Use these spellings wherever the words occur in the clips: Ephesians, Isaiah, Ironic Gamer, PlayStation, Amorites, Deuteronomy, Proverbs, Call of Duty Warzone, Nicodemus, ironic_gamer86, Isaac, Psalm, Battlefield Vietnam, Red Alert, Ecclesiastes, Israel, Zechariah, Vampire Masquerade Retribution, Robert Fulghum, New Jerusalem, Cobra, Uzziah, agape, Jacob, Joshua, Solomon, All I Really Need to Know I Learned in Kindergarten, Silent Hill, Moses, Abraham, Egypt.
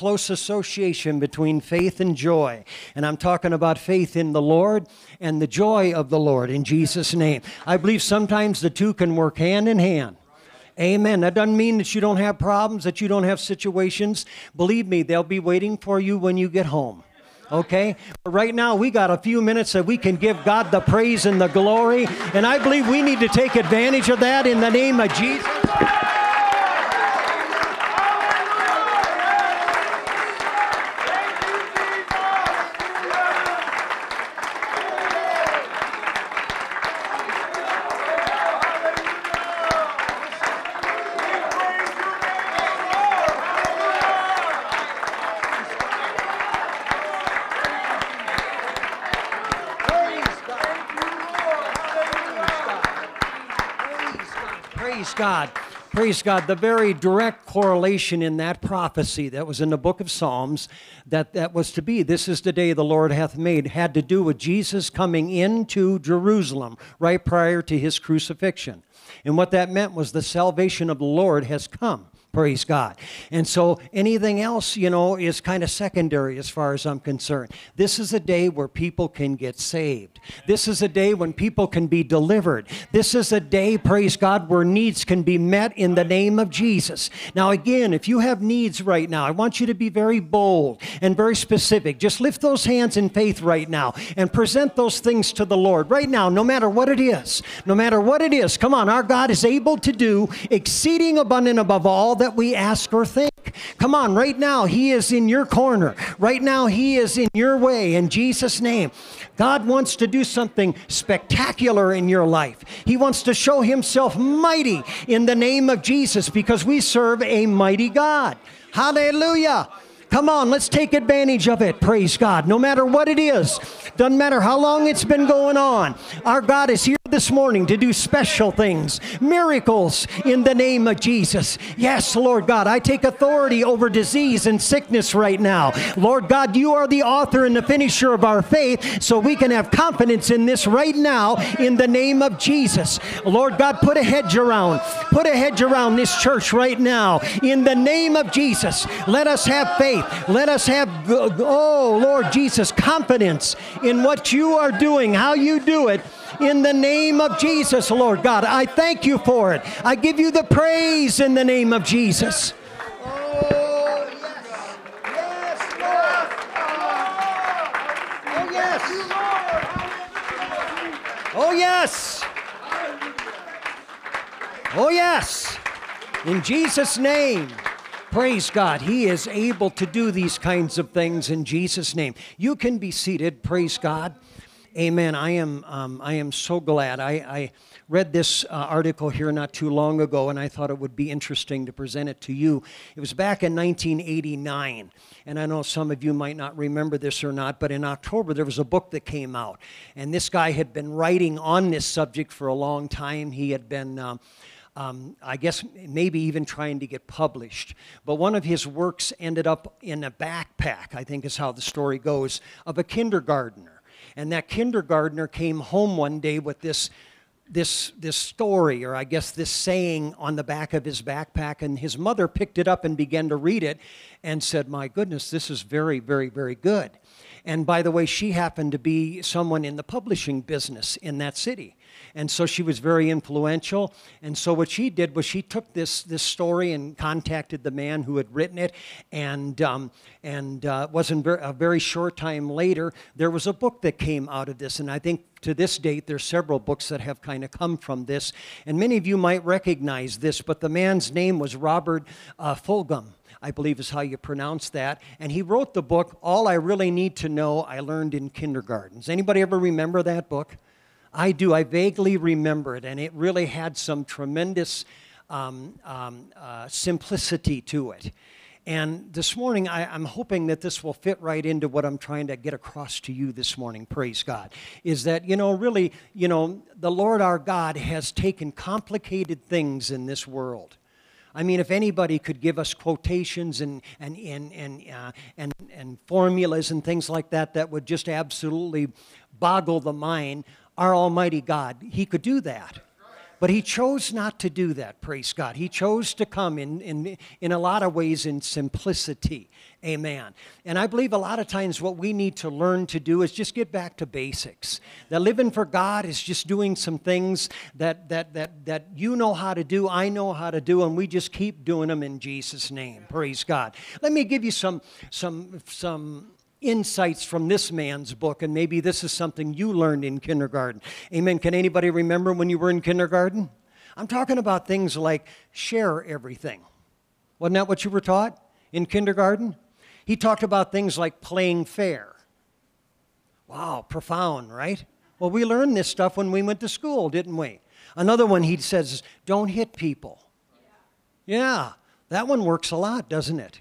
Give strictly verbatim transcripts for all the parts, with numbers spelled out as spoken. close association between faith and joy. And I'm talking about faith in the Lord and the joy of the Lord in Jesus' name. I believe sometimes the two can work hand in hand. Amen. That doesn't mean that you don't have problems, that you don't have situations. Believe me, they'll be waiting for you when you get home. Okay? But right now, we got a few minutes that we can give God the praise and the glory. And I believe we need to take advantage of that in the name of Jesus. God. Praise God. The very direct correlation in that prophecy that was in the book of Psalms that, that was to be, this is the day the Lord hath made, had to do with Jesus coming into Jerusalem right prior to his crucifixion. And what that meant was the salvation of the Lord has come. Praise God. And so anything else, you know, is kind of secondary as far as I'm concerned. This is a day where people can get saved. This is a day when people can be delivered. This is a day, praise God, where needs can be met in the name of Jesus. Now, again, if you have needs right now, I want you to be very bold and very specific. Just lift those hands in faith right now and present those things to the Lord right now, no matter what it is. No matter what it is. Come on, our God is able to do exceeding abundant above all that we ask or think. Come on, right now, he is in your corner. Right now, he is in your way in Jesus' name. God wants to do something spectacular in your life. He wants to show himself mighty in the name of Jesus because we serve a mighty God. Hallelujah. Come on, let's take advantage of it, praise God, no matter what it is. Doesn't matter how long it's been going on. Our God is here this morning to do special things, miracles in the name of Jesus. Yes, Lord God, I take authority over disease and sickness right now. Lord God, you are the author and the finisher of our faith, so we can have confidence in this right now in the name of Jesus. Lord God, put a hedge around, put a hedge around this church right now in the name of Jesus. Let us have faith. Let us have, oh, Lord Jesus, confidence in what you are doing, how you do it, in the name of Jesus, Lord God. I thank you for it. I give you the praise in the name of Jesus. Oh, yes. Yes, Lord. Oh, yes. Oh, yes. Oh, yes. In Jesus' name. Praise God. He is able to do these kinds of things in Jesus' name. You can be seated. Praise God. Amen. I am, um, I am so glad. I, I read this uh, article here not too long ago, and I thought it would be interesting to present it to you. It was back in nineteen eighty-nine, and I know some of you might not remember this or not, but in October there was a book that came out, and this guy had been writing on this subject for a long time. He had been... Um, Um, I guess maybe even trying to get published. But one of his works ended up in a backpack, I think is how the story goes, of a kindergartner. And that kindergartner came home one day with this, this, this story, or I guess this saying on the back of his backpack, and his mother picked it up and began to read it and said, "My goodness, this is very, very, very good." And by the way, she happened to be someone in the publishing business in that city. And so she was very influential. And so what she did was she took this, this story and contacted the man who had written it. And, um, and uh, wasn't very, a very short time later, there was a book that came out of this. And I think to this date, there's several books that have kind of come from this. And many of you might recognize this, but the man's name was Robert uh, Fulghum, I believe is how you pronounce that. And he wrote the book, All I Really Need to Know I Learned in Kindergarten. Does anybody ever remember that book? I do. I vaguely remember it, and it really had some tremendous um, um, uh, simplicity to it. And this morning, I, I'm hoping that this will fit right into what I'm trying to get across to you this morning, praise God, is that, you know, really, you know, the Lord our God has taken complicated things in this world. I mean, if anybody could give us quotations and, and, and, and, uh, and, and formulas and things like that, that would just absolutely boggle the mind, our Almighty God, he could do that. But he chose not to do that, praise God. He chose to come in, in, in a lot of ways in simplicity, amen. And I believe a lot of times what we need to learn to do is just get back to basics. That living for God is just doing some things that, that, that, that you know how to do, I know how to do, and we just keep doing them in Jesus' name, praise God. Let me give you some, some, some insights from this man's book, and maybe this is something you learned in kindergarten. Amen. Can anybody remember when you were in kindergarten? I'm talking about things like share everything. Wasn't that what you were taught in kindergarten? He talked about things like playing fair. Wow, profound, right? Well, we learned this stuff when we went to school, didn't we? Another one he says, don't hit people. Yeah, yeah, that one works a lot, doesn't it?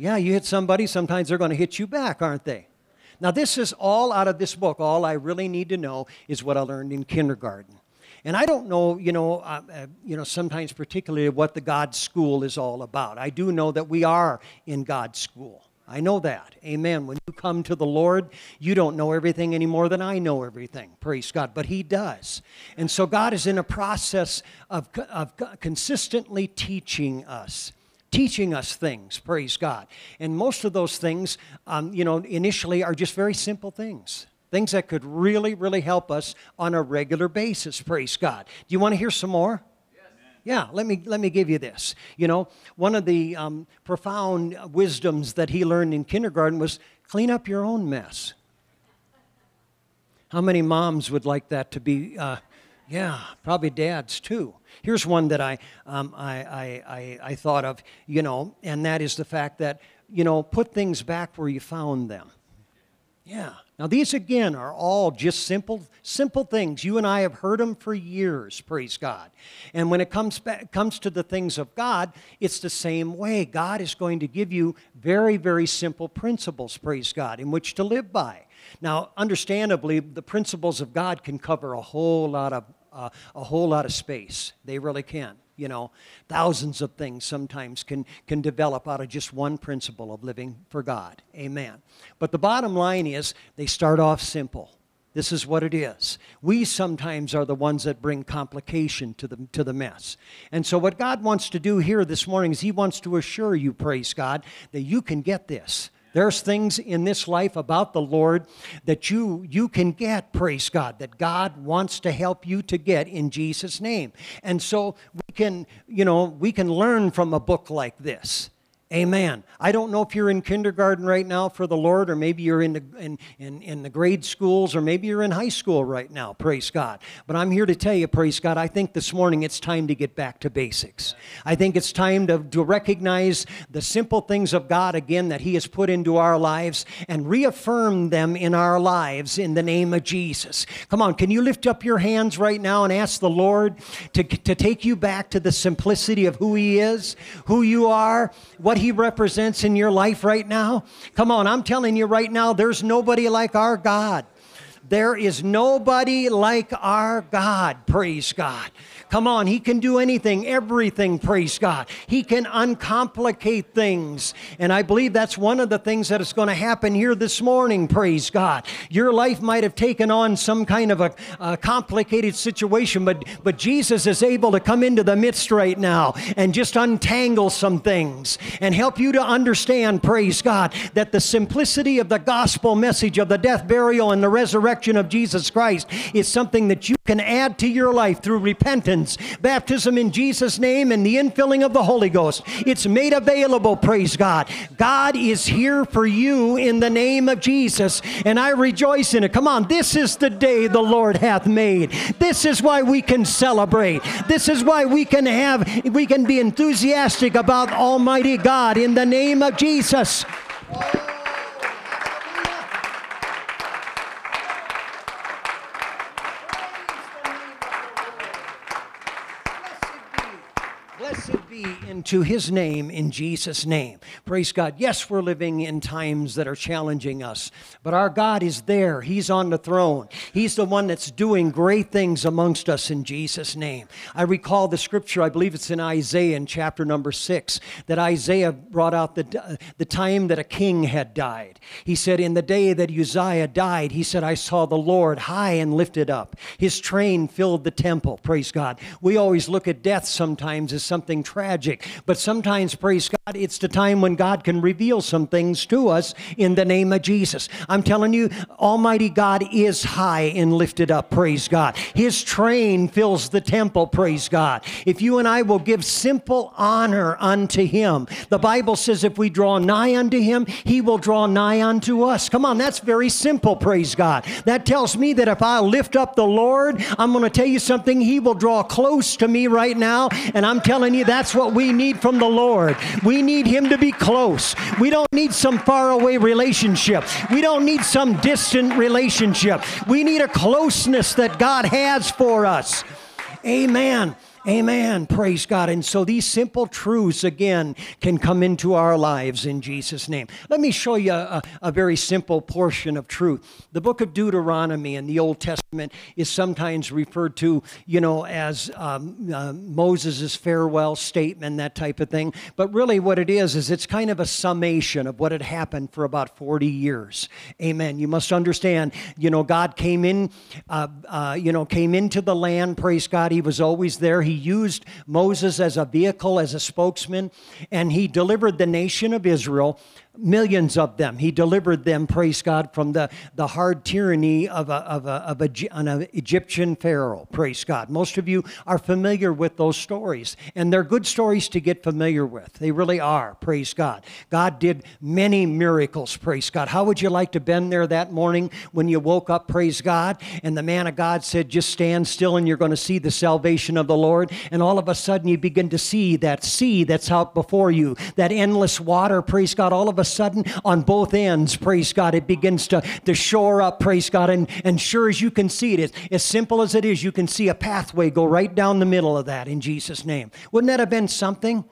Yeah, you hit somebody, sometimes they're going to hit you back, aren't they? Now, this is all out of this book. All I Really Need to Know is What I Learned in Kindergarten. And I don't know, you know, uh, uh, you know, sometimes particularly what the God school is all about. I do know that we are in God's school. I know that. Amen. When you come to the Lord, you don't know everything any more than I know everything. Praise God. But He does. And so God is in a process of, of consistently teaching us. Teaching us things, praise God. And most of those things, um, you know, initially are just very simple things. Things that could really, really help us on a regular basis, praise God. Do you want to hear some more? Yes. Yeah, let me, let me give you this. You know, one of the um, profound wisdoms that he learned in kindergarten was clean up your own mess. How many moms would like that to be... Uh, Yeah, probably dads too. Here's one that I, um, I, I, I thought of, you know, and that is the fact that, you know, put things back where you found them. Yeah. Now, these, again, are all just simple, simple things. You and I have heard them for years, praise God. And when it comes, back, comes to the things of God, it's the same way. God is going to give you very, very simple principles, praise God, in which to live by. Now, understandably, the principles of God can cover a whole lot of, uh, a whole lot of space. They really can. You know, thousands of things sometimes can, can develop out of just one principle of living for God. Amen. But the bottom line is they start off simple. This is what it is. We sometimes are the ones that bring complication to the, to the mess. And so what God wants to do here this morning is He wants to assure you, praise God, that you can get this. There's things in this life about the Lord that you, you can get, praise God, that God wants to help you to get in Jesus' name. And so we can, you know, we can learn from a book like this. Amen. I don't know if you're in kindergarten right now for the Lord, or maybe you're in the, in, in, in the grade schools, or maybe you're in high school right now, praise God. But I'm here to tell you, praise God, I think this morning it's time to get back to basics. I think it's time to, to recognize the simple things of God, again, that He has put into our lives and reaffirm them in our lives in the name of Jesus. Come on, can you lift up your hands right now and ask the Lord to, to take you back to the simplicity of who He is, who you are, what He represents in your life right now? Come on, I'm telling you right now, there's nobody like our God. There is nobody like our God, praise God. Come on, He can do anything, everything, praise God. He can uncomplicate things. And I believe that's one of the things that is going to happen here this morning, praise God. Your life might have taken on some kind of a, a complicated situation, but, but Jesus is able to come into the midst right now and just untangle some things and help you to understand, praise God, that the simplicity of the gospel message of the death, burial, and the resurrection of Jesus Christ is something that you can add to your life through repentance, baptism in Jesus' name, and the infilling of the Holy Ghost. It's made available, praise God. God is here for you in the name of Jesus, and I rejoice in it. Come on, this is the day the Lord hath made. This is why we can celebrate. This is why we can have, we can be enthusiastic about Almighty God in the name of Jesus. into his name in Jesus' name. Praise God. Yes, we're living in times that are challenging us, but our God is there. He's on the throne. He's the one that's doing great things amongst us in Jesus' name. I recall the scripture, I believe it's in Isaiah in chapter number six, that Isaiah brought out the, the time that a king had died. He said, in the day that Uzziah died, he said, I saw the Lord high and lifted up. His train filled the temple. Praise God. We always look at death sometimes as something tragic, but sometimes, praise God, it's the time when God can reveal some things to us in the name of Jesus. I'm telling you, Almighty God is high and lifted up, praise God. His train fills the temple, praise God. If you and I will give simple honor unto him, the Bible says if we draw nigh unto him, he will draw nigh unto us. Come on, that's very simple, praise God. That tells me that if I lift up the Lord, I'm going to tell you something, he will draw close to me right now, and I'm telling you that's what we need from the Lord. We need him to be close. We don't need some faraway relationship. We don't need some distant relationship. We need a closeness that God has for us. Amen. Amen. Praise God. And so these simple truths, again, can come into our lives in Jesus' name. Let me show you a, a very simple portion of truth. The book of Deuteronomy in the Old Testament is sometimes referred to, you know, as um, uh, Moses' farewell statement, that type of thing. But really what it is, is it's kind of a summation of what had happened for about forty years. Amen. You must understand, you know, God came in, uh, uh, you know, came into the land. Praise God. He was always there. He used Moses as a vehicle, as a spokesman, and he delivered the nation of Israel, millions of them. He delivered them, praise God, from the, the hard tyranny of, a, of, a, of a, an Egyptian pharaoh, praise God. Most of you are familiar with those stories, and they're good stories to get familiar with. They really are, praise God. God did many miracles, praise God. How would you like to been there that morning when you woke up, praise God, and the man of God said, just stand still and you're going to see the salvation of the Lord, and all of a sudden you begin to see that sea that's out before you, that endless water, praise God, all of a sudden on both ends, praise God, it begins to, to shore up, praise God, and, and sure as you can see it, as simple as it is, you can see a pathway go right down the middle of that in Jesus' name. Wouldn't that have been something?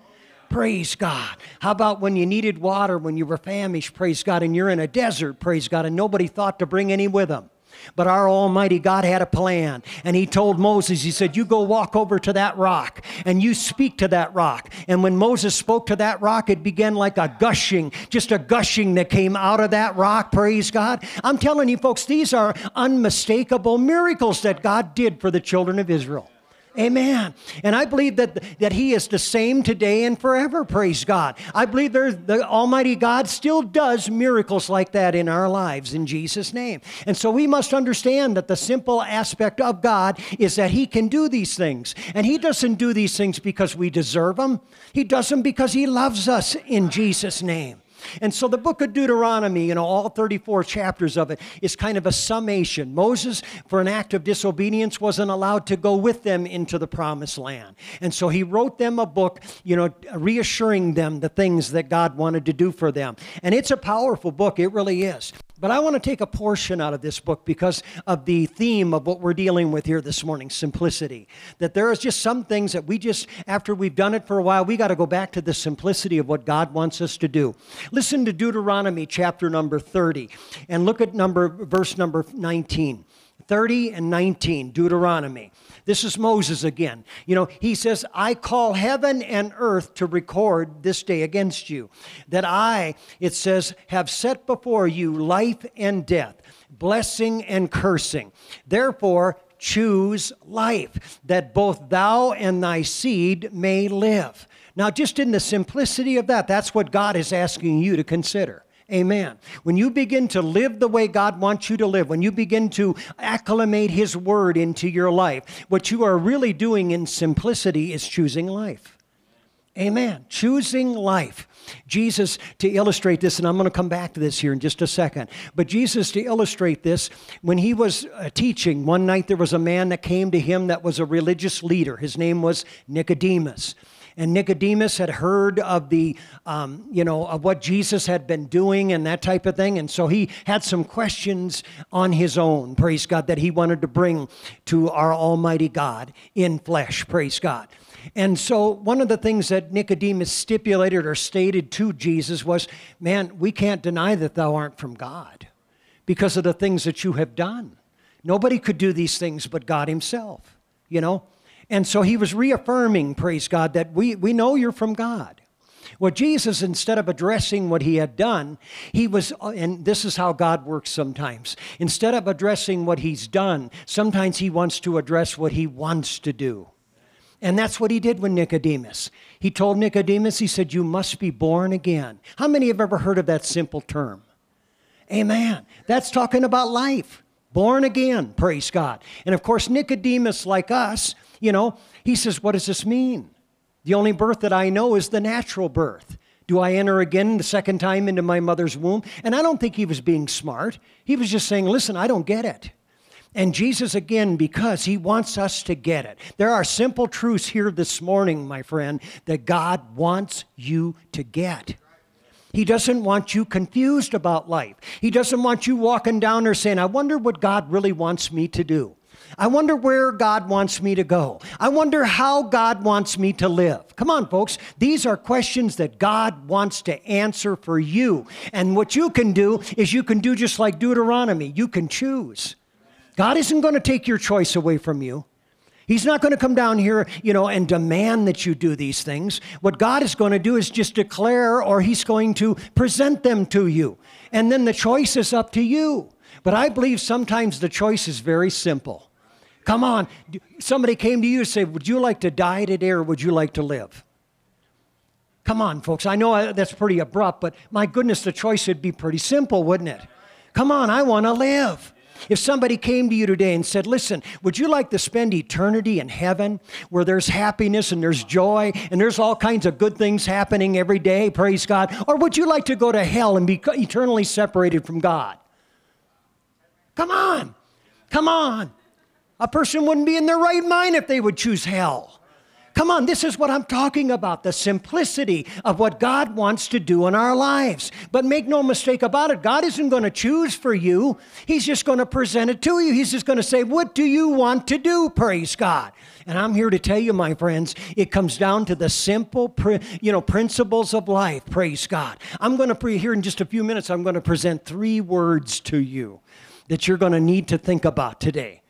Praise God. How about when you needed water, when you were famished, praise God, and you're in a desert, praise God, and nobody thought to bring any with them. But our Almighty God had a plan, and he told Moses, he said, you go walk over to that rock, and you speak to that rock. And when Moses spoke to that rock, it began like a gushing, just a gushing that came out of that rock, praise God. I'm telling you, folks, these are unmistakable miracles that God did for the children of Israel. Amen. And I believe that, that he is the same today and forever, praise God. I believe the Almighty God still does miracles like that in our lives in Jesus' name. And so we must understand that the simple aspect of God is that he can do these things. And he doesn't do these things because we deserve them. He does them because he loves us in Jesus' name. And so the book of Deuteronomy, you know, all thirty-four chapters of it is kind of a summation. Moses, for an act of disobedience, wasn't allowed to go with them into the promised land. And so he wrote them a book, you know, reassuring them the things that God wanted to do for them. And it's a powerful book. It really is. But I want to take a portion out of this book because of the theme of what we're dealing with here this morning, simplicity. That there is just some things that we just, after we've done it for a while, we got to go back to the simplicity of what God wants us to do. Listen to Deuteronomy chapter number thirty and look at number verse number nineteen. thirty and nineteen, Deuteronomy. This is Moses again. You know, he says, I call heaven and earth to record this day against you, that I, it says, have set before you life and death, blessing and cursing. Therefore, choose life, that both thou and thy seed may live. Now, just in the simplicity of that, that's what God is asking you to consider. Amen. When you begin to live the way God wants you to live, when you begin to acclimate his word into your life, what you are really doing in simplicity is choosing life. Amen. Choosing life. Jesus, to illustrate this, and I'm going to come back to this here in just a second, but Jesus, to illustrate this, when he was uh, teaching, one night there was a man that came to him that was a religious leader. His name was Nicodemus. And Nicodemus had heard of the, um, you know, of what Jesus had been doing and that type of thing. And so he had some questions on his own, praise God, that he wanted to bring to our Almighty God in flesh, praise God. And so one of the things that Nicodemus stipulated or stated to Jesus was, man, we can't deny that thou art from God because of the things that you have done. Nobody could do these things but God himself, you know. And so he was reaffirming, praise God, that we, we know you're from God. Well, Jesus, instead of addressing what he had done, he was, and this is how God works sometimes. Instead of addressing what he's done, sometimes he wants to address what he wants to do. And that's what he did with Nicodemus. He told Nicodemus, he said, you must be born again. How many have ever heard of that simple term? Amen. That's talking about life. Born again, praise God. And of course, Nicodemus, like us, you know, he says, what does this mean? The only birth that I know is the natural birth. Do I enter again the second time into my mother's womb? And I don't think he was being smart. He was just saying, listen, I don't get it. And Jesus, again, because he wants us to get it. There are simple truths here this morning, my friend, that God wants you to get. He doesn't want you confused about life. He doesn't want you walking down there saying, I wonder what God really wants me to do. I wonder where God wants me to go. I wonder how God wants me to live. Come on, folks. These are questions that God wants to answer for you. And what you can do is you can do just like Deuteronomy. You can choose. God isn't going to take your choice away from you. He's not going to come down here, you know, and demand that you do these things. What God is going to do is just declare, or he's going to present them to you. And then the choice is up to you. But I believe sometimes the choice is very simple. Come on. Somebody came to you and said, would you like to die today or would you like to live? Come on, folks. I know that's pretty abrupt, but my goodness, the choice would be pretty simple, wouldn't it? Come on, I want to live. If somebody came to you today and said, listen, would you like to spend eternity in heaven where there's happiness and there's joy and there's all kinds of good things happening every day, praise God, or would you like to go to hell and be eternally separated from God? Come on, come on. A person wouldn't be in their right mind if they would choose hell. Come on, this is what I'm talking about, the simplicity of what God wants to do in our lives. But make no mistake about it, God isn't going to choose for you. He's just going to present it to you. He's just going to say, what do you want to do, praise God? And I'm here to tell you, my friends, it comes down to the simple you know, principles of life, praise God. I'm going to be here in just a few minutes. I'm going to present three words to you that you're going to need to think about today.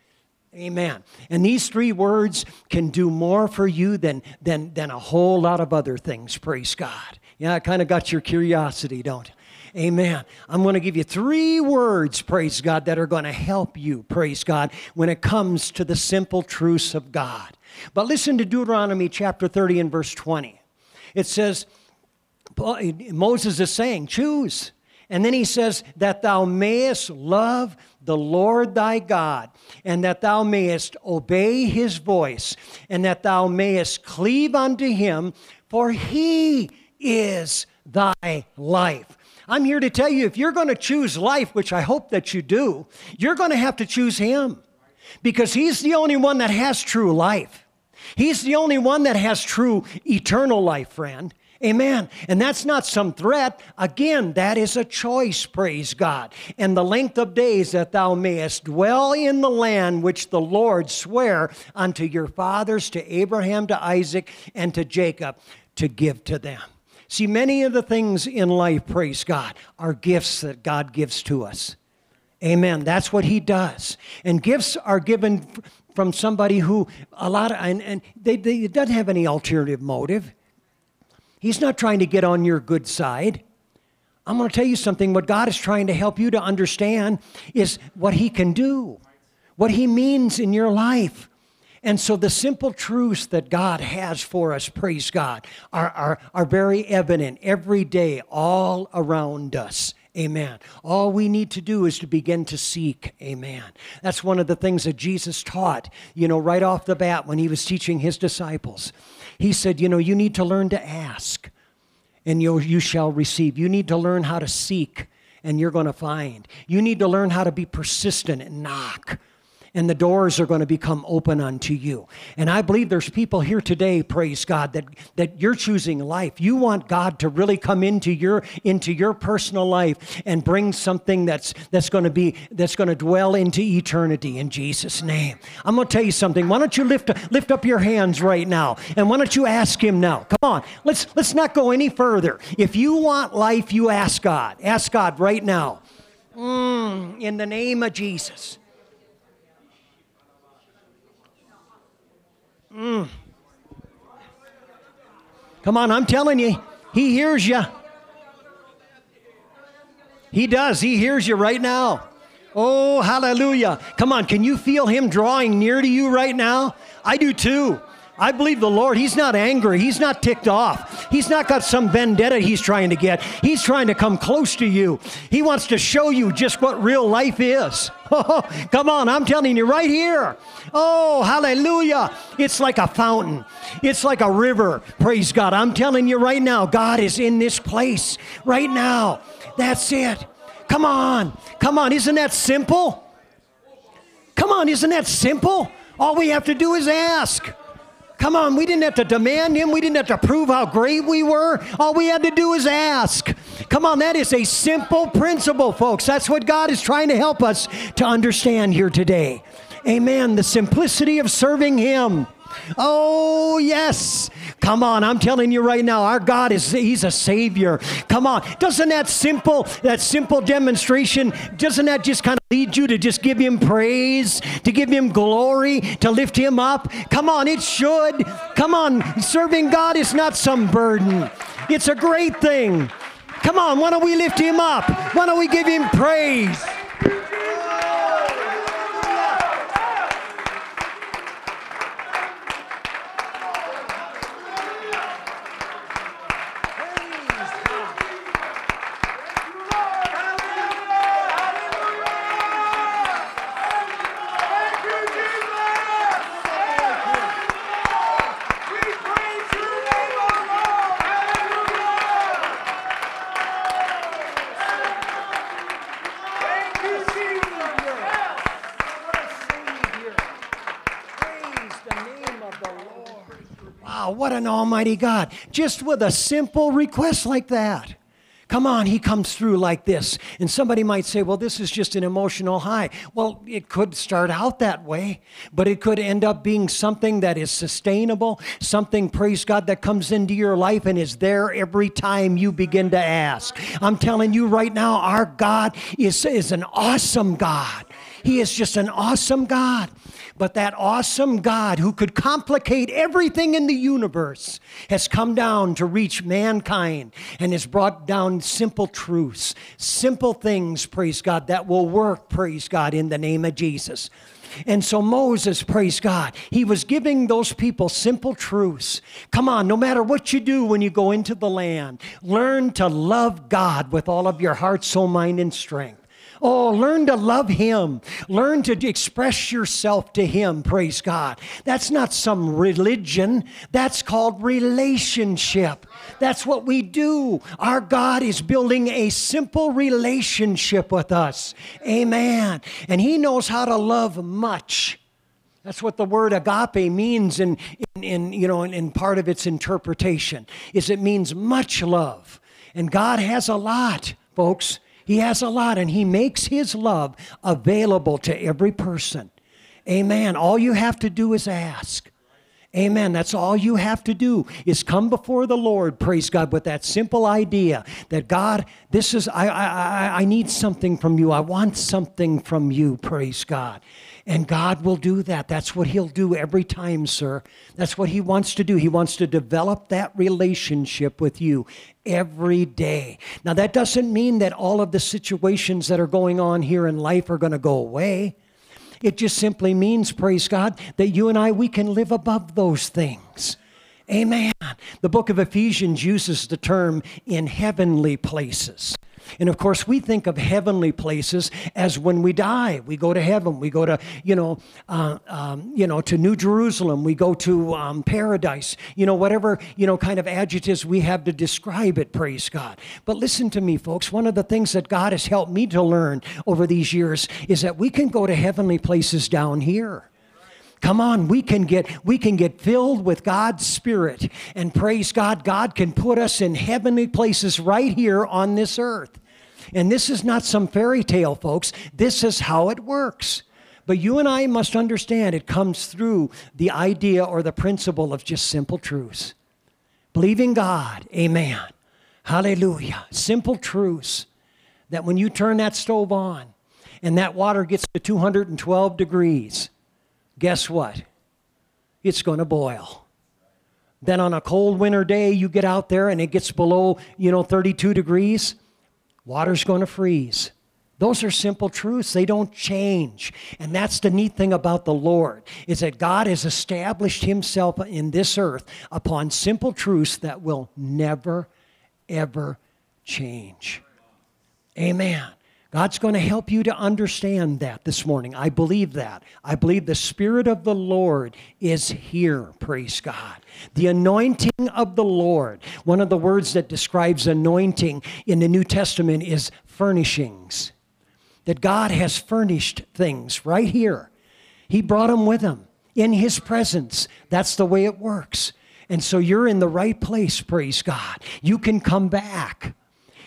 Amen. And these three words can do more for you than, than, than a whole lot of other things, praise God. Yeah, I kind of got your curiosity, don't I? Amen. I'm going to give you three words, praise God, that are going to help you, praise God, when it comes to the simple truths of God. But listen to Deuteronomy chapter thirty and verse twenty. It says, Moses is saying, choose. And then he says, that thou mayest love the Lord thy God, and that thou mayest obey his voice, and that thou mayest cleave unto him, for he is thy life. I'm here to tell you, if you're going to choose life, which I hope that you do, you're going to have to choose him, because he's the only one that has true life. He's the only one that has true eternal life, friend. Amen. And that's not some threat. Again, that is a choice, praise God. And the length of days that thou mayest dwell in the land which the Lord sware unto your fathers, to Abraham, to Isaac, and to Jacob, to give to them. See, many of the things in life, praise God, are gifts that God gives to us. Amen. That's what he does. And gifts are given from somebody who a lot of, and, and they, they doesn't have any alternative motive. He's not trying to get on your good side. I'm going to tell you something. What God is trying to help you to understand is what he can do, what he means in your life. And so the simple truths that God has for us, praise God, are, are, are very evident every day all around us. Amen. All we need to do is to begin to seek. Amen. That's one of the things that Jesus taught, you know, right off the bat when he was teaching his disciples. He said, you know, you need to learn to ask, and you you shall receive. You need to learn how to seek, and you're going to find. You need to learn how to be persistent and knock. and the doors are going to become open unto you. And I believe there's people here today, praise God, that, that you're choosing life. You want God to really come into your, into your personal life and bring something that's, that's going to be, that's going to dwell into eternity in Jesus' name. I'm going to tell you something. Why don't you lift, lift up your hands right now, and why don't you ask Him now? Come on. Let's, let's not go any further. If you want life, you ask God. Ask God right now. Mm, in the name of Jesus. Mm. Come on, I'm telling you, He hears you. He does. He hears you right now. Oh, hallelujah. Come on, can you feel Him drawing near to you right now? I do too. I believe the Lord, He's not angry. He's not ticked off. He's not got some vendetta He's trying to get. He's trying to come close to you. He wants to show you just what real life is. Oh, come on, I'm telling you right here. Oh, hallelujah. It's like a fountain. It's like a river. Praise God. I'm telling you right now, God is in this place right now. That's it. Come on. Come on. Isn't that simple? Come on. Isn't that simple? All we have to do is ask. Come on, we didn't have to demand Him. We didn't have to prove how great we were. All we had to do is ask. Come on, that is a simple principle, folks. That's what God is trying to help us to understand here today. Amen. The simplicity of serving Him. Oh, yes. Come on, I'm telling you right now, our God is, He's a Savior. Come on. Doesn't that simple, that simple demonstration, doesn't that just kind of lead you to just give Him praise, to give Him glory, to lift Him up? Come on, it should. Come on, serving God is not some burden. It's a great thing. Come on, why don't we lift Him up? Why don't we give Him praise? What an almighty God. Just with a simple request like that. Come on, He comes through like this. And somebody might say, well, this is just an emotional high. Well, it could start out that way, but it could end up being something that is sustainable, something, praise God, that comes into your life and is there every time you begin to ask. I'm telling you right now, our God is, is an awesome God. He is just an awesome God. But that awesome God who could complicate everything in the universe has come down to reach mankind and has brought down simple truths, simple things, praise God, that will work, praise God, in the name of Jesus. And so Moses, praise God, he was giving those people simple truths. Come on, no matter what you do when you go into the land, learn to love God with all of your heart, soul, mind, and strength. Oh, learn to love Him. Learn to express yourself to Him, praise God. That's not some religion. That's called relationship. That's what we do. Our God is building a simple relationship with us. Amen. And He knows how to love much. That's what the word agape means in, in, in, you know, in, in part of its interpretation, is it means much love. And God has a lot, folks. He has a lot, and He makes His love available to every person. Amen. All you have to do is ask. Amen. That's all you have to do is come before the Lord, praise God, with that simple idea that, God, this is, I, I, I need something from you. I want something from you, praise God. And God will do that. That's what He'll do every time, sir. That's what He wants to do. He wants to develop that relationship with you every day. Now, that doesn't mean that all of the situations that are going on here in life are going to go away. It just simply means, praise God, that you and I, we can live above those things. Amen. The book of Ephesians uses the term in heavenly places. And of course, we think of heavenly places as when we die, we go to heaven, we go to, you know, uh, um, you know, to New Jerusalem, we go to um, paradise, you know, whatever, you know, kind of adjectives we have to describe it, praise God. But listen to me, folks, one of the things that God has helped me to learn over these years is that we can go to heavenly places down here. Come on, we can get we can get filled with God's Spirit, and praise God, God can put us in heavenly places right here on this earth. And this is not some fairy tale, folks. This is how it works. But you and I must understand it comes through the idea or the principle of just simple truths. Believing God, amen, hallelujah, simple truths that when you turn that stove on and that water gets to two hundred twelve degrees, guess what? It's going to boil. Then on a cold winter day, you get out there and it gets below, you know, thirty-two degrees. Water's going to freeze. Those are simple truths. They don't change. And that's the neat thing about the Lord, is that God has established himself in this earth upon simple truths that will never, ever change. Amen. God's going to help you to understand that this morning. I believe that. I believe the Spirit of the Lord is here, praise God. The anointing of the Lord. One of the words that describes anointing in the New Testament is furnishings. That God has furnished things right here. He brought them with him in his presence. That's the way it works. And so you're in the right place, praise God. You can come back.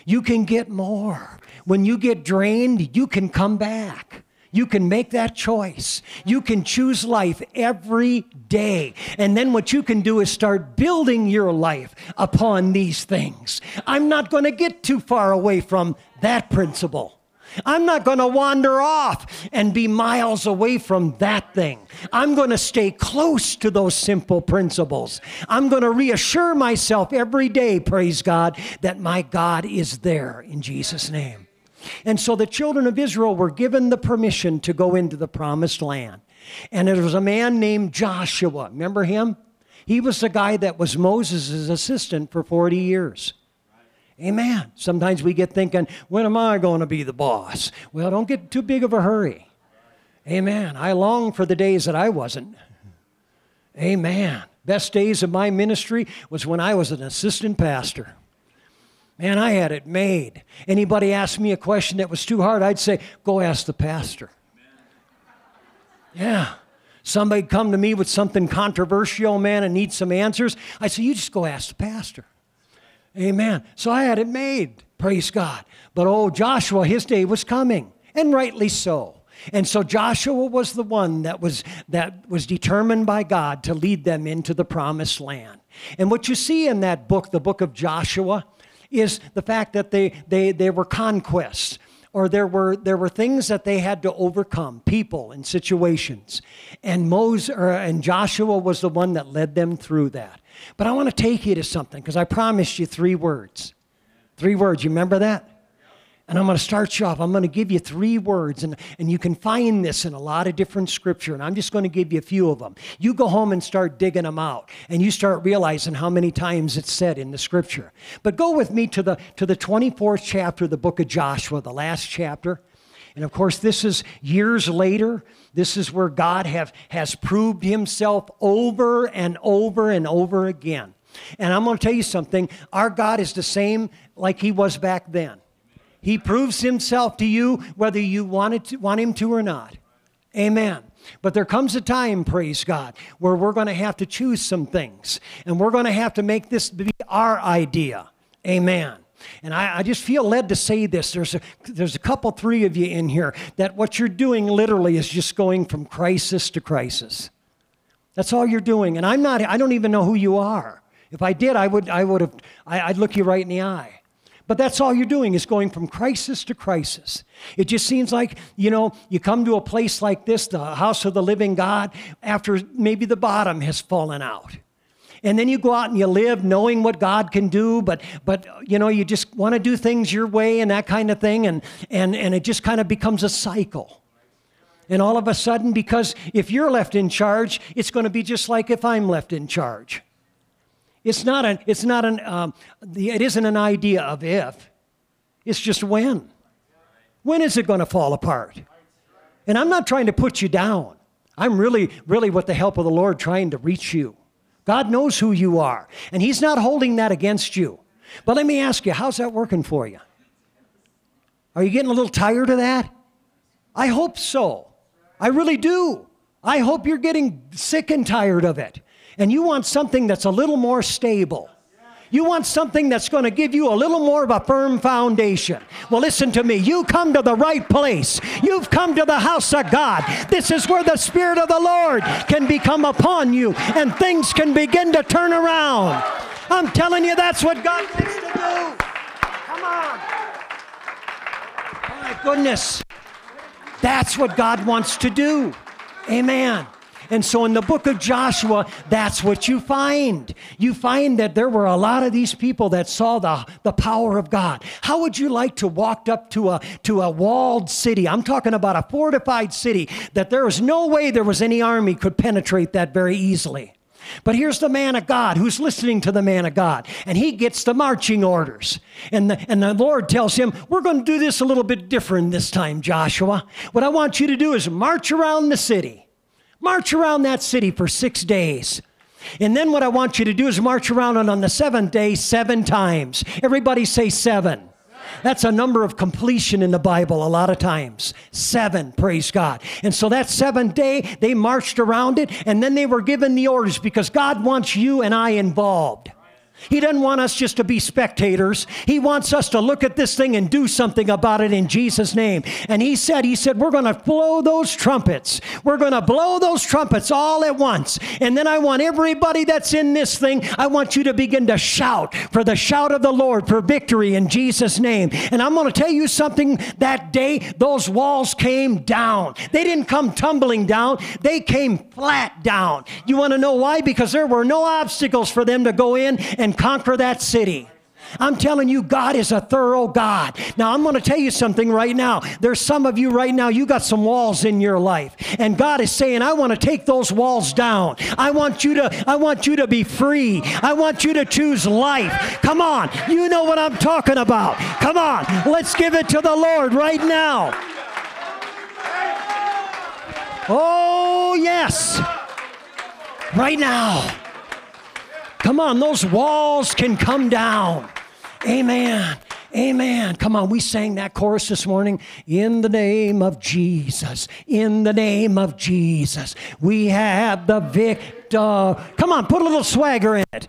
You can get more. When you get drained, you can come back. You can make that choice. You can choose life every day. And then what you can do is start building your life upon these things. I'm not going to get too far away from that principle. I'm not going to wander off and be miles away from that thing. I'm going to stay close to those simple principles. I'm going to reassure myself every day, praise God, that my God is there, in Jesus' name. And so the children of Israel were given the permission to go into the promised land. And it was a man named Joshua. Remember him? He was the guy that was Moses' assistant for forty years. Amen. Sometimes we get thinking, when am I going to be the boss? Well, don't get too big of a hurry. Amen. I long for the days that I wasn't. Amen. Best days of my ministry was when I was an assistant pastor. Man, I had it made. Anybody asked me a question that was too hard, I'd say, go ask the pastor. Yeah. Somebody come to me with something controversial, man, and need some answers. I say, you just go ask the pastor. Amen. So I had it made, praise God. But oh, Joshua, his day was coming, and rightly so. And so Joshua was the one that was, that was determined by God to lead them into the promised land. And what you see in that book, the book of Joshua, is the fact that they, they, they were conquests, or there were, there were things that they had to overcome, people and situations. And, Moses, or, and Joshua was the one that led them through that. But I want to take you to something, because I promised you three words. Three words, you remember that? And I'm going to start you off. I'm going to give you three words, and, and you can find this in a lot of different scripture, and I'm just going to give you a few of them. You go home and start digging them out, and you start realizing how many times it's said in the scripture. But go with me to the, to the twenty-fourth chapter of the book of Joshua, the last chapter. And, of course, this is years later. This is where God have, has proved himself over and over and over again. And I'm going to tell you something. Our God is the same like he was back then. He proves himself to you whether you want, it to, want him to or not. Amen. But there comes a time, praise God, where we're going to have to choose some things. And we're going to have to make this be our idea. Amen. And I, I just feel led to say this. There's a, there's a couple, three of you in here that what you're doing literally is just going from crisis to crisis. That's all you're doing. And I'm not, I don't even know who you are. If I did, I would, I would have, I, I'd look you right in the eye. But that's all you're doing is going from crisis to crisis. It just seems like, you know, you come to a place like this, the house of the living God, after maybe the bottom has fallen out. And then you go out and you live knowing what God can do, but, but you know, you just want to do things your way and that kind of thing, and, and, and it just kind of becomes a cycle. And all of a sudden, because if you're left in charge, it's going to be just like if I'm left in charge. It's not an, it's not an, um, the, it isn't an idea of if. It's just when. When is it going to fall apart? And I'm not trying to put you down. I'm really, really with the help of the Lord trying to reach you. God knows who you are, and He's not holding that against you. But let me ask you, how's that working for you? Are you getting a little tired of that? I hope so. I really do. I hope you're getting sick and tired of it. And you want something that's a little more stable. You want something that's going to give you a little more of a firm foundation. Well, listen to me. You come to the right place. You've come to the house of God. This is where the Spirit of the Lord can become upon you, and things can begin to turn around. I'm telling you, that's what God wants to do. Come on. My goodness. That's what God wants to do. Amen. And so in the book of Joshua, that's what you find. You find that there were a lot of these people that saw the, the power of God. How would you like to walk up to a, to a walled city? I'm talking about a fortified city that there was no way there was any army could penetrate that very easily. But here's the man of God who's listening to the man of God, and he gets the marching orders. And the, and the Lord tells him, we're going to do this a little bit different this time, Joshua. What I want you to do is march around the city. March around that city for six days. And then what I want you to do is march around, and on the seventh day, seven times. Everybody say seven. That's a number of completion in the Bible a lot of times. Seven, praise God. And so that seventh day, they marched around it, and then they were given the orders, because God wants you and I involved. He doesn't want us just to be spectators. He wants us to look at this thing and do something about it in Jesus' name. And he said, he said, we're going to blow those trumpets. We're going to blow those trumpets all at once. And then I want everybody that's in this thing, I want you to begin to shout for the shout of the Lord for victory in Jesus' name. And I'm going to tell you something, that day, those walls came down. They didn't come tumbling down. They came flat down. You want to know why? Because there were no obstacles for them to go in and And conquer that city. I'm telling you, God is a thorough God. Now, I'm going to tell you something right now. There's some of you right now, you got some walls in your life. And God is saying, I want to take those walls down. I want you to, I want you to be free. I want you to choose life. Come on. You know what I'm talking about. Come on. Let's give it to the Lord right now. Oh, yes. Right now. Come on, those walls can come down. Amen. Amen. Come on, we sang that chorus this morning. In the name of Jesus, in the name of Jesus, we have the victor. Come on, put a little swagger in it.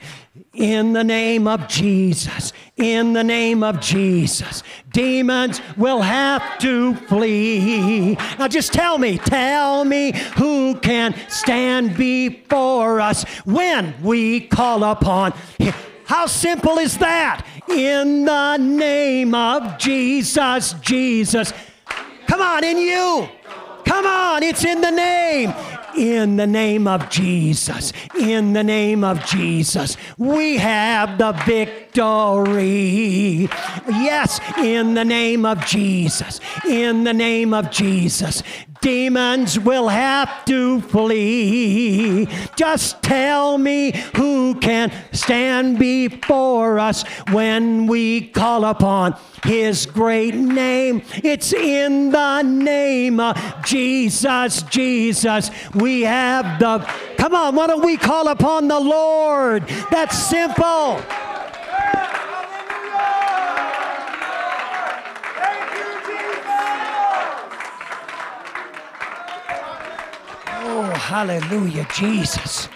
In the name of Jesus, in the name of Jesus, demons will have to flee. Now just tell me, tell me who can stand before us when we call upon Him. How simple is that? In the name of Jesus, Jesus. Come on, in you. Come on, it's in the name. In the name of Jesus, in the name of Jesus, we have the victory. Yes, in the name of Jesus, in the name of Jesus, demons will have to flee. Just tell me who can stand before us when we call upon His great name. It's in the name of Jesus, Jesus. We have the, come on, why don't we call upon the Lord? That's simple. Oh, hallelujah, Jesus.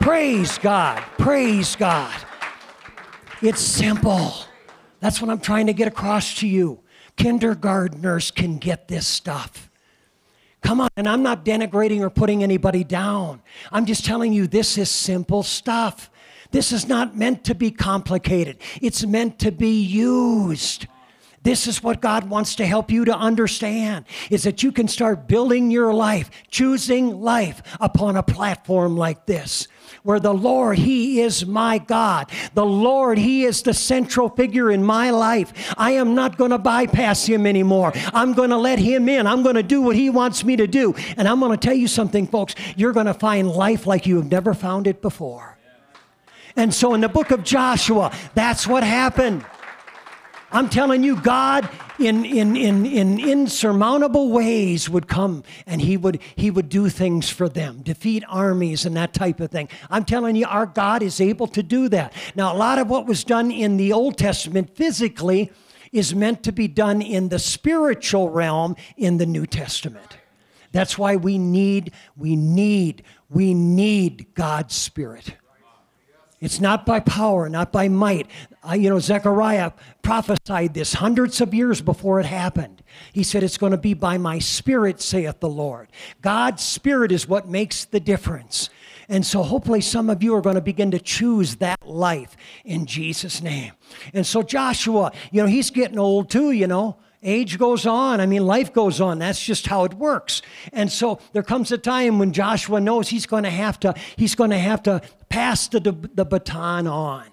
Praise God. Praise God. It's simple. That's what I'm trying to get across to you. Kindergartners can get this stuff. Come on, and I'm not denigrating or putting anybody down. I'm just telling you, this is simple stuff. This is not meant to be complicated. It's meant to be used. This is what God wants to help you to understand, is that you can start building your life, choosing life upon a platform like this, where the Lord, He is my God. The Lord, He is the central figure in my life. I am not going to bypass Him anymore. I'm going to let Him in. I'm going to do what He wants me to do. And I'm going to tell you something, folks. You're going to find life like you have never found it before. And so in the book of Joshua, that's what happened. I'm telling you, God in, in, in, in insurmountable ways would come, and he would, he would do things for them, defeat armies and that type of thing. I'm telling you, our God is able to do that. Now, a lot of what was done in the Old Testament physically is meant to be done in the spiritual realm in the New Testament. That's why we need, we need, we need God's Spirit. It's not by power, not by might. Uh, you know, Zechariah prophesied this hundreds of years before it happened. He said, it's going to be by my Spirit, saith the Lord. God's Spirit is what makes the difference. And so hopefully some of you are going to begin to choose that life in Jesus' name. And so Joshua, you know, he's getting old too, you know. Age goes on. I mean, life goes on. That's just how it works. And so there comes a time when Joshua knows he's going to have to, he's going to have to pass the, the baton on.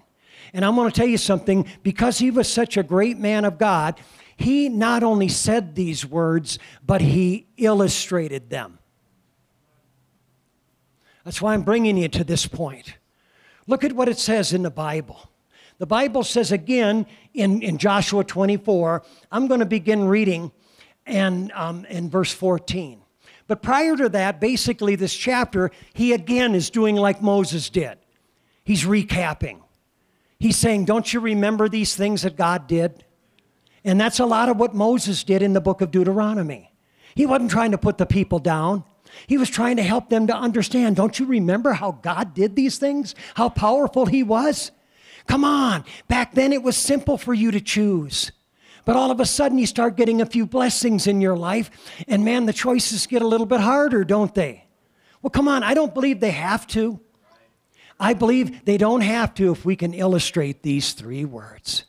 And I'm going to tell you something, because he was such a great man of God, he not only said these words, but he illustrated them. That's why I'm bringing you to this point. Look at what it says in the Bible. The Bible says again in, in Joshua twenty-four, I'm going to begin reading and um, in verse fourteen. But prior to that, basically this chapter, he again is doing like Moses did. He's recapping. He's saying, don't you remember these things that God did? And that's a lot of what Moses did in the book of Deuteronomy. He wasn't trying to put the people down. He was trying to help them to understand, don't you remember how God did these things? How powerful he was? Come on, back then it was simple for you to choose. But all of a sudden you start getting a few blessings in your life, and man, the choices get a little bit harder, don't they? Well, come on, I don't believe they have to. I believe they don't have to if we can illustrate these three words.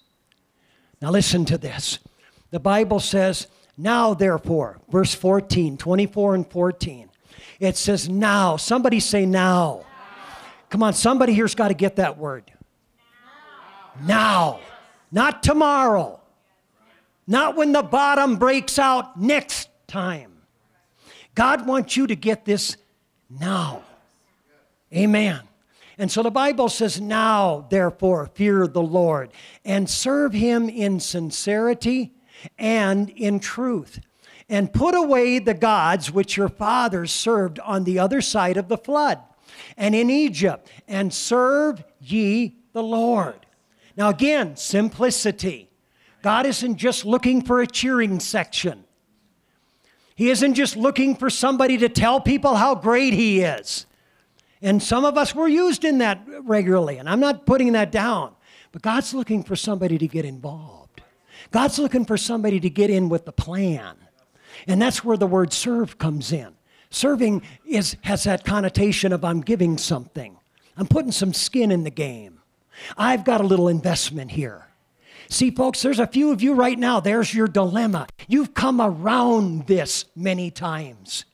Now listen to this. The Bible says, now therefore, verse fourteen, twenty-four and fourteen, it says now. Somebody say now. Now. Come on, somebody here's got to get that word. Now, not tomorrow, not when the bottom breaks out next time. God wants you to get this now. Amen. And so the Bible says, now, therefore, fear the Lord and serve him in sincerity and in truth, and put away the gods which your fathers served on the other side of the flood and in Egypt, and serve ye the Lord. Now again, simplicity. God isn't just looking for a cheering section. He isn't just looking for somebody to tell people how great he is. And some of us were used in that regularly, and I'm not putting that down. But God's looking for somebody to get involved. God's looking for somebody to get in with the plan. And that's where the word serve comes in. Serving is, has that connotation of I'm giving something. I'm putting some skin in the game. I've got a little investment here. See, folks, there's a few of you right now, there's your dilemma. You've come around this many times.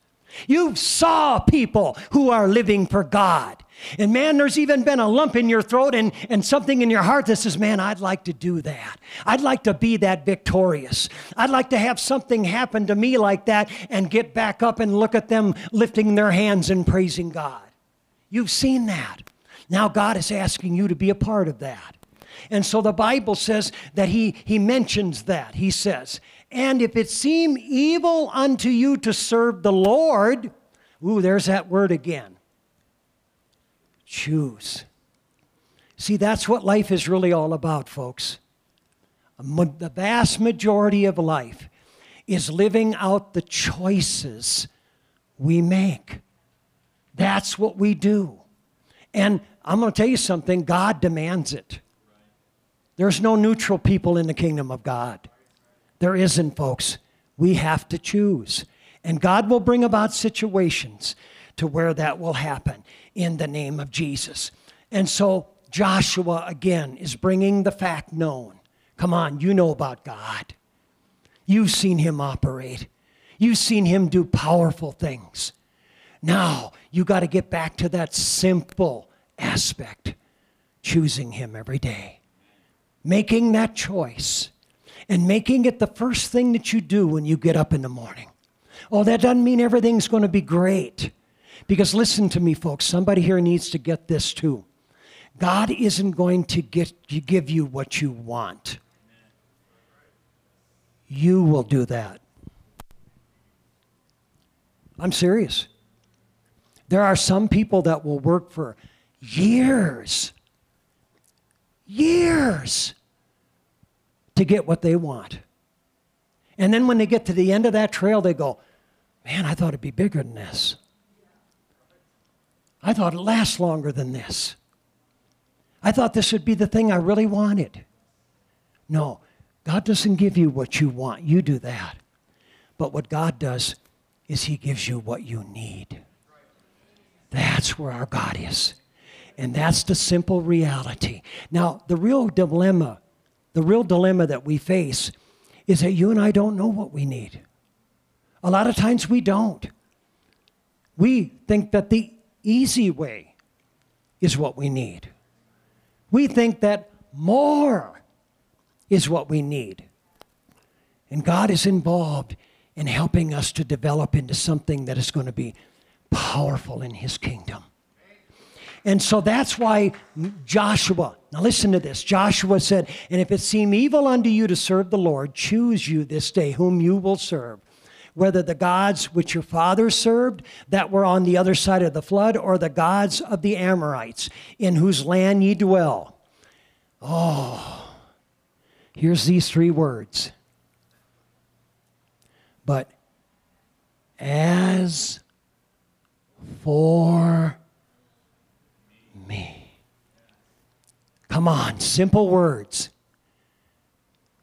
You've saw people who are living for God. And man, there's even been a lump in your throat and, and something in your heart that says, man, I'd like to do that. I'd like to be that victorious. I'd like to have something happen to me like that and get back up and look at them lifting their hands and praising God. You've seen that. Now God is asking you to be a part of that. And so the Bible says that he, he mentions that. He says, and if it seem evil unto you to serve the Lord, ooh, there's that word again, choose. See, that's what life is really all about, folks. The vast majority of life is living out the choices we make. That's what we do. And I'm going to tell you something, God demands it. There's no neutral people in the kingdom of God. There isn't, folks. We have to choose. And God will bring about situations to where that will happen in the name of Jesus. And so Joshua, again, is bringing the fact known. Come on, you know about God. You've seen him operate. You've seen him do powerful things. Now, you got to get back to that simple aspect, choosing him every day, making that choice, and making it the first thing that you do when you get up in the morning. Oh, that doesn't mean everything's going to be great, because listen to me, folks. Somebody here needs to get this too. God isn't going to get, you give you what you want. You will do that. I'm serious. There are some people that will work for years, years to get what they want. And then when they get to the end of that trail, they go, man, I thought it'd be bigger than this. I thought it'd last longer than this. I thought this would be the thing I really wanted. No, God doesn't give you what you want. You do that. But what God does is He gives you what you need. That's where our God is. And that's the simple reality. Now, the real dilemma, the real dilemma that we face is that you and I don't know what we need. A lot of times we don't. We think that the easy way is what we need. We think that more is what we need. And God is involved in helping us to develop into something that is going to be powerful in His kingdom. And so that's why Joshua, now listen to this, Joshua said, and if it seem evil unto you to serve the Lord, choose you this day whom you will serve, whether the gods which your fathers served that were on the other side of the flood, or the gods of the Amorites in whose land ye dwell. Oh, here's these three words. But as for me. Come on, simple words.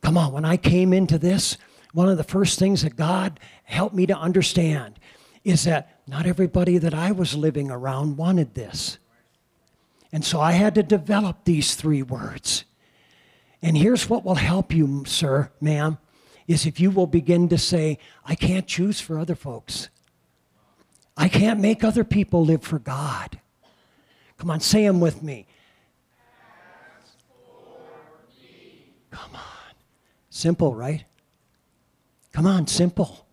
Come on, when I came into this, one of the first things that God helped me to understand is that not everybody that I was living around wanted this. And so I had to develop these three words. And here's what will help you, sir, ma'am, is if you will begin to say, I can't choose for other folks. I can't make other people live for God. Come on, say them with me. As for me. Come on. Simple, right? Come on, simple.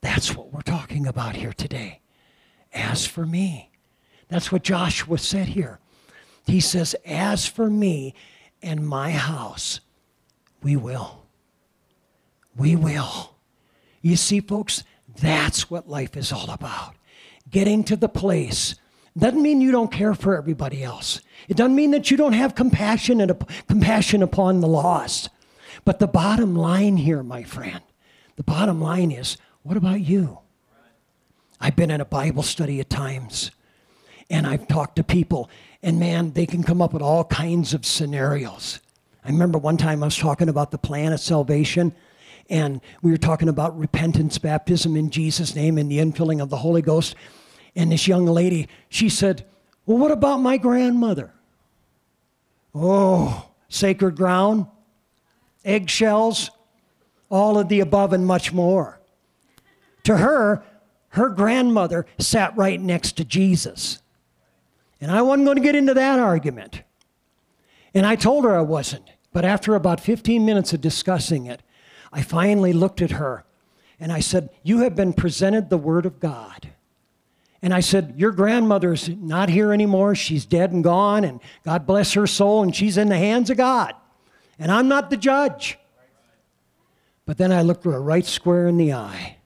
That's what we're talking about here today. As for me. That's what Joshua said here. He says, as for me and my house, we will. We will. You see, folks, that's what life is all about. Getting to the place. Doesn't mean you don't care for everybody else. It doesn't mean that you don't have compassion and compassion upon the lost. But the bottom line here, my friend, the bottom line is, what about you? I've been in a Bible study at times, and I've talked to people, and man, they can come up with all kinds of scenarios. I remember one time I was talking about the plan of salvation, and we were talking about repentance, baptism in Jesus' name, and the infilling of the Holy Ghost. And this young lady, she said, well, what about my grandmother? Oh, sacred ground, eggshells, all of the above and much more. To her, her grandmother sat right next to Jesus. And I wasn't going to get into that argument. And I told her I wasn't. But after about fifteen minutes of discussing it, I finally looked at her and I said, you have been presented the Word of God. And I said, your grandmother's not here anymore. She's dead and gone, and God bless her soul, and she's in the hands of God. And I'm not the judge. But then I looked her right square in the eye,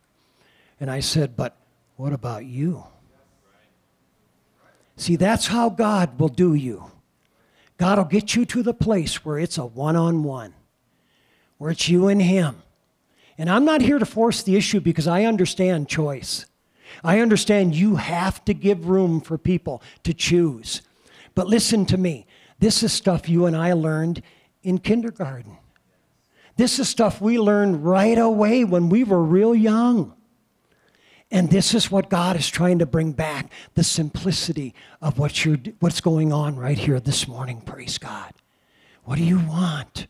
and I said, but what about you? See, that's how God will do you. God will get you to the place where it's a one-on-one, where it's you and Him. And I'm not here to force the issue because I understand choice. I understand you have to give room for people to choose. But listen to me. This is stuff you and I learned in kindergarten. This is stuff we learned right away when we were real young. And this is what God is trying to bring back, the simplicity of what you're, what's going on right here this morning. Praise God. What do you want?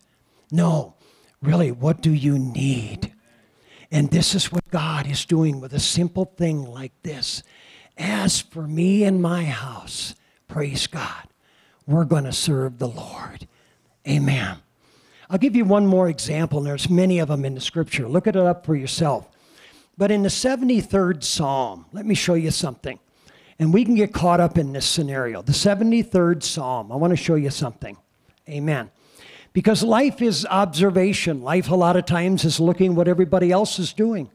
No, really, what do you need? And this is what God is doing with a simple thing like this. As for me and my house, praise God, we're going to serve the Lord. Amen. I'll give you one more example, and there's many of them in the Scripture. Look it up for yourself. But in the seventy-third Psalm, let me show you something. And we can get caught up in this scenario. The seventy-third Psalm. I want to show you something. Amen. Because life is observation. Life a lot of times is looking what everybody else is doing.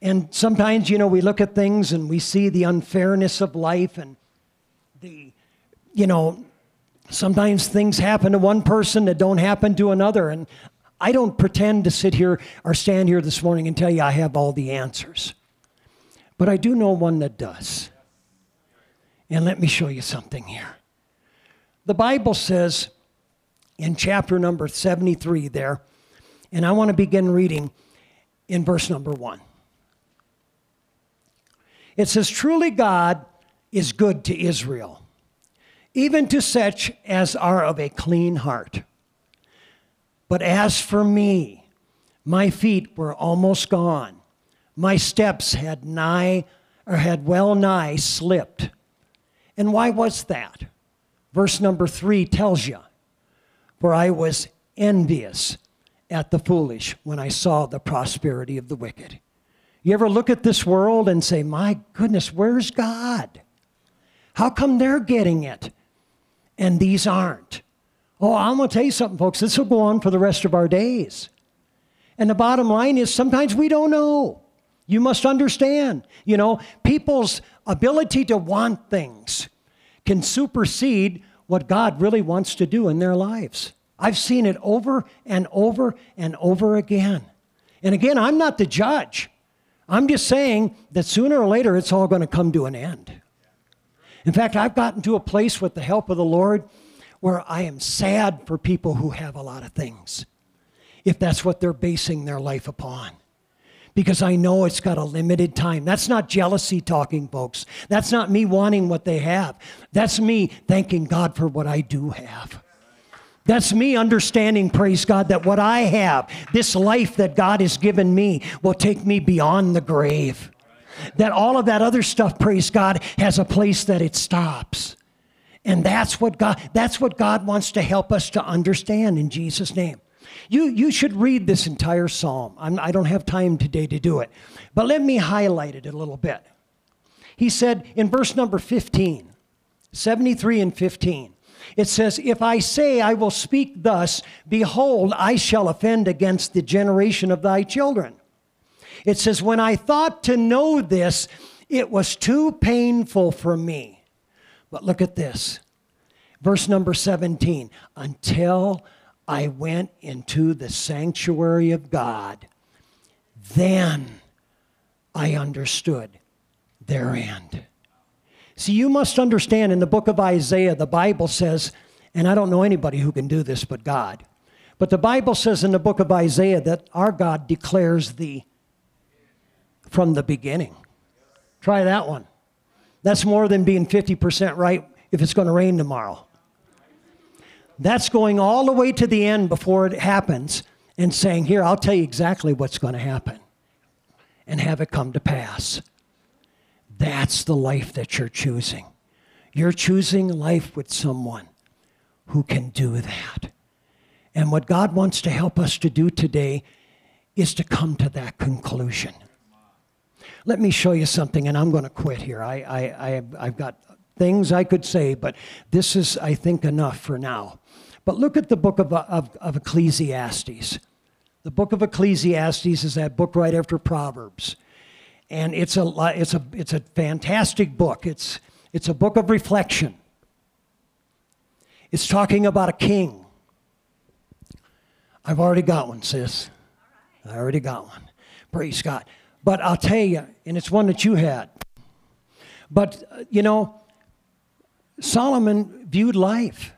And sometimes, you know, we look at things and we see the unfairness of life and the, you know, sometimes things happen to one person that don't happen to another. And I don't pretend to sit here or stand here this morning and tell you I have all the answers. But I do know one that does. And let me show you something here. The Bible says in chapter number seventy-three there, and I want to begin reading in verse number one. It says, "Truly God is good to Israel, even to such as are of a clean heart. But as for me, my feet were almost gone. My steps had nigh, or had well nigh slipped." And why was that? Verse number three tells you, "For I was envious at the foolish when I saw the prosperity of the wicked." You ever look at this world and say, "My goodness, where's God? How come they're getting it and these aren't?" Oh, I'm going to tell you something, folks. This will go on for the rest of our days. And the bottom line is sometimes we don't know. You must understand, you know, people's ability to want things can supersede what God really wants to do in their lives. I've seen it over and over and over again. And again, I'm not the judge. I'm just saying that sooner or later, it's all going to come to an end. In fact, I've gotten to a place with the help of the Lord where I am sad for people who have a lot of things, if that's what they're basing their life upon. Because I know it's got a limited time. That's not jealousy talking, folks. That's not me wanting what they have. That's me thanking God for what I do have. That's me understanding, praise God, that what I have, this life that God has given me, will take me beyond the grave. That all of that other stuff, praise God, has a place that it stops. And that's what God, that's what God wants to help us to understand in Jesus' name. You, you should read this entire psalm. I'm, I don't have time today to do it. But let me highlight it a little bit. He said in verse number fifteen, seventy-three and fifteen, it says, "If I say I will speak thus, behold, I shall offend against the generation of thy children." It says, "When I thought to know this, it was too painful for me." But look at this. Verse number seventeen, "Until I went into the sanctuary of God, then I understood their end." See, you must understand in the book of Isaiah, the Bible says, and I don't know anybody who can do this but God, but the Bible says in the book of Isaiah that our God declares the, from the beginning. Try that one. That's more than being fifty percent right if it's going to rain tomorrow. That's going all the way to the end before it happens and saying, "Here, I'll tell you exactly what's going to happen," and have it come to pass. That's the life that you're choosing. You're choosing life with someone who can do that. And what God wants to help us to do today is to come to that conclusion. Let me show you something, and I'm going to quit here. I, I, I, I've got things I could say, but this is, I think, enough for now. But look at the book of, of, of Ecclesiastes. The book of Ecclesiastes is that book right after Proverbs. And it's a, it's a, it's a fantastic book. It's, it's a book of reflection. It's talking about a king. I've already got one, sis. I already got one. Praise God. But I'll tell you, and it's one that you had. But, you know, Solomon viewed life.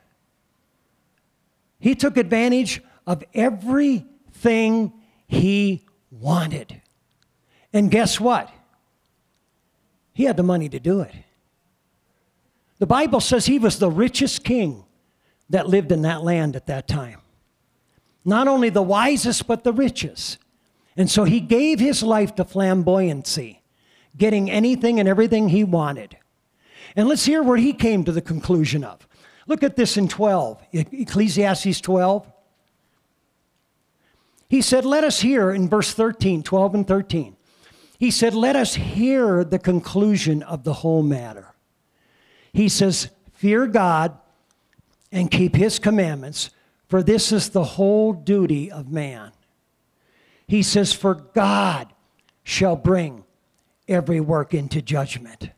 He took advantage of everything he wanted. And guess what? He had the money to do it. The Bible says he was the richest king that lived in that land at that time. Not only the wisest, but the richest. And so he gave his life to flamboyancy, getting anything and everything he wanted. And let's hear what he came to the conclusion of. Look at this in twelve, Ecclesiastes twelve. He said, let us hear in verse thirteen, twelve and thirteen. He said, let us hear the conclusion of the whole matter. He says, fear God and keep his commandments, for this is the whole duty of man. He says, for God shall bring every work into judgment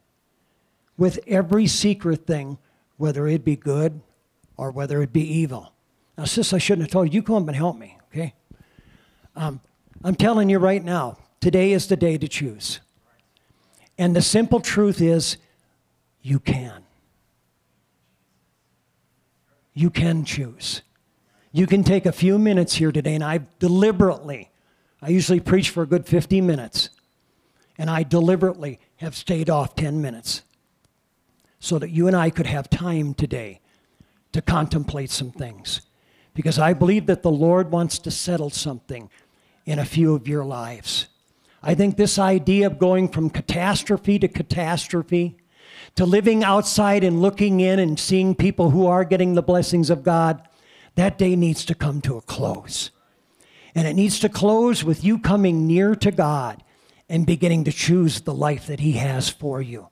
with every secret thing, whether it be good or whether it be evil. Now, sis, I shouldn't have told you. You come up and help me, okay? Um, I'm telling you right now, today is the day to choose. And the simple truth is, you can. You can choose. You can take a few minutes here today, and I deliberately, I usually preach for a good fifty minutes, and I deliberately have stayed off ten minutes so that you and I could have time today to contemplate some things, because I believe that the Lord wants to settle something in a few of your lives. I think this idea of going from catastrophe to catastrophe, to living outside and looking in and seeing people who are getting the blessings of God, that day needs to come to a close. And it needs to close with you coming near to God and beginning to choose the life that he has for you.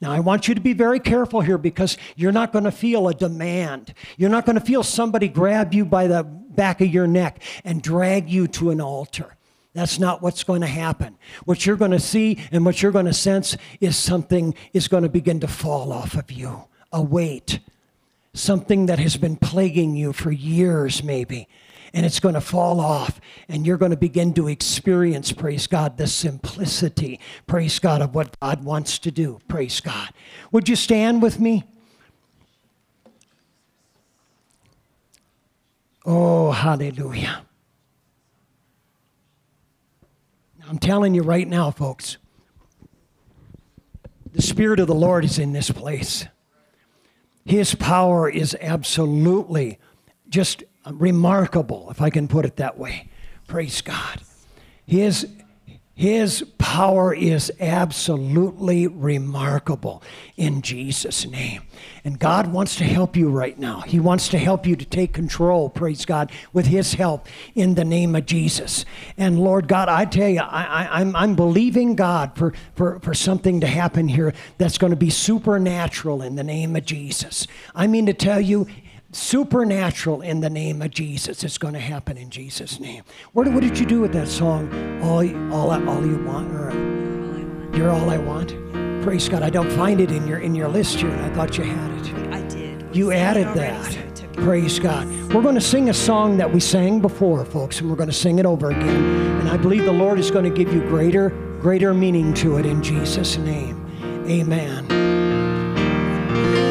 Now, I want you to be very careful here, because you're not going to feel a demand. You're not going to feel somebody grab you by the back of your neck and drag you to an altar. That's not what's going to happen. What you're going to see and what you're going to sense is something is going to begin to fall off of you, a weight, something that has been plaguing you for years maybe, and it's going to fall off, and you're going to begin to experience, praise God, the simplicity, praise God, of what God wants to do, praise God. Would you stand with me? Oh, hallelujah. I'm telling you right now, folks, the Spirit of the Lord is in this place. His power is absolutely just remarkable, if I can put it that way. Praise God. His, his power is absolutely remarkable in Jesus' name. And God wants to help you right now. He wants to help you to take control, praise God, with his help in the name of Jesus. And Lord God, I tell you, I, I, I'm, I'm believing God for, for, for something to happen here that's going to be supernatural in the name of Jesus. I mean to tell you, supernatural in the name of Jesus. It's going to happen in Jesus' name. What, what did you do with that song? All, all, all you want, or you're all I want. Praise God. I don't find it in your in your list here, and I thought you had it. I did. You added that. Praise God. We're going to sing a song that we sang before, folks, and we're going to sing it over again. And I believe the Lord is going to give you greater greater meaning to it in Jesus' name. Amen.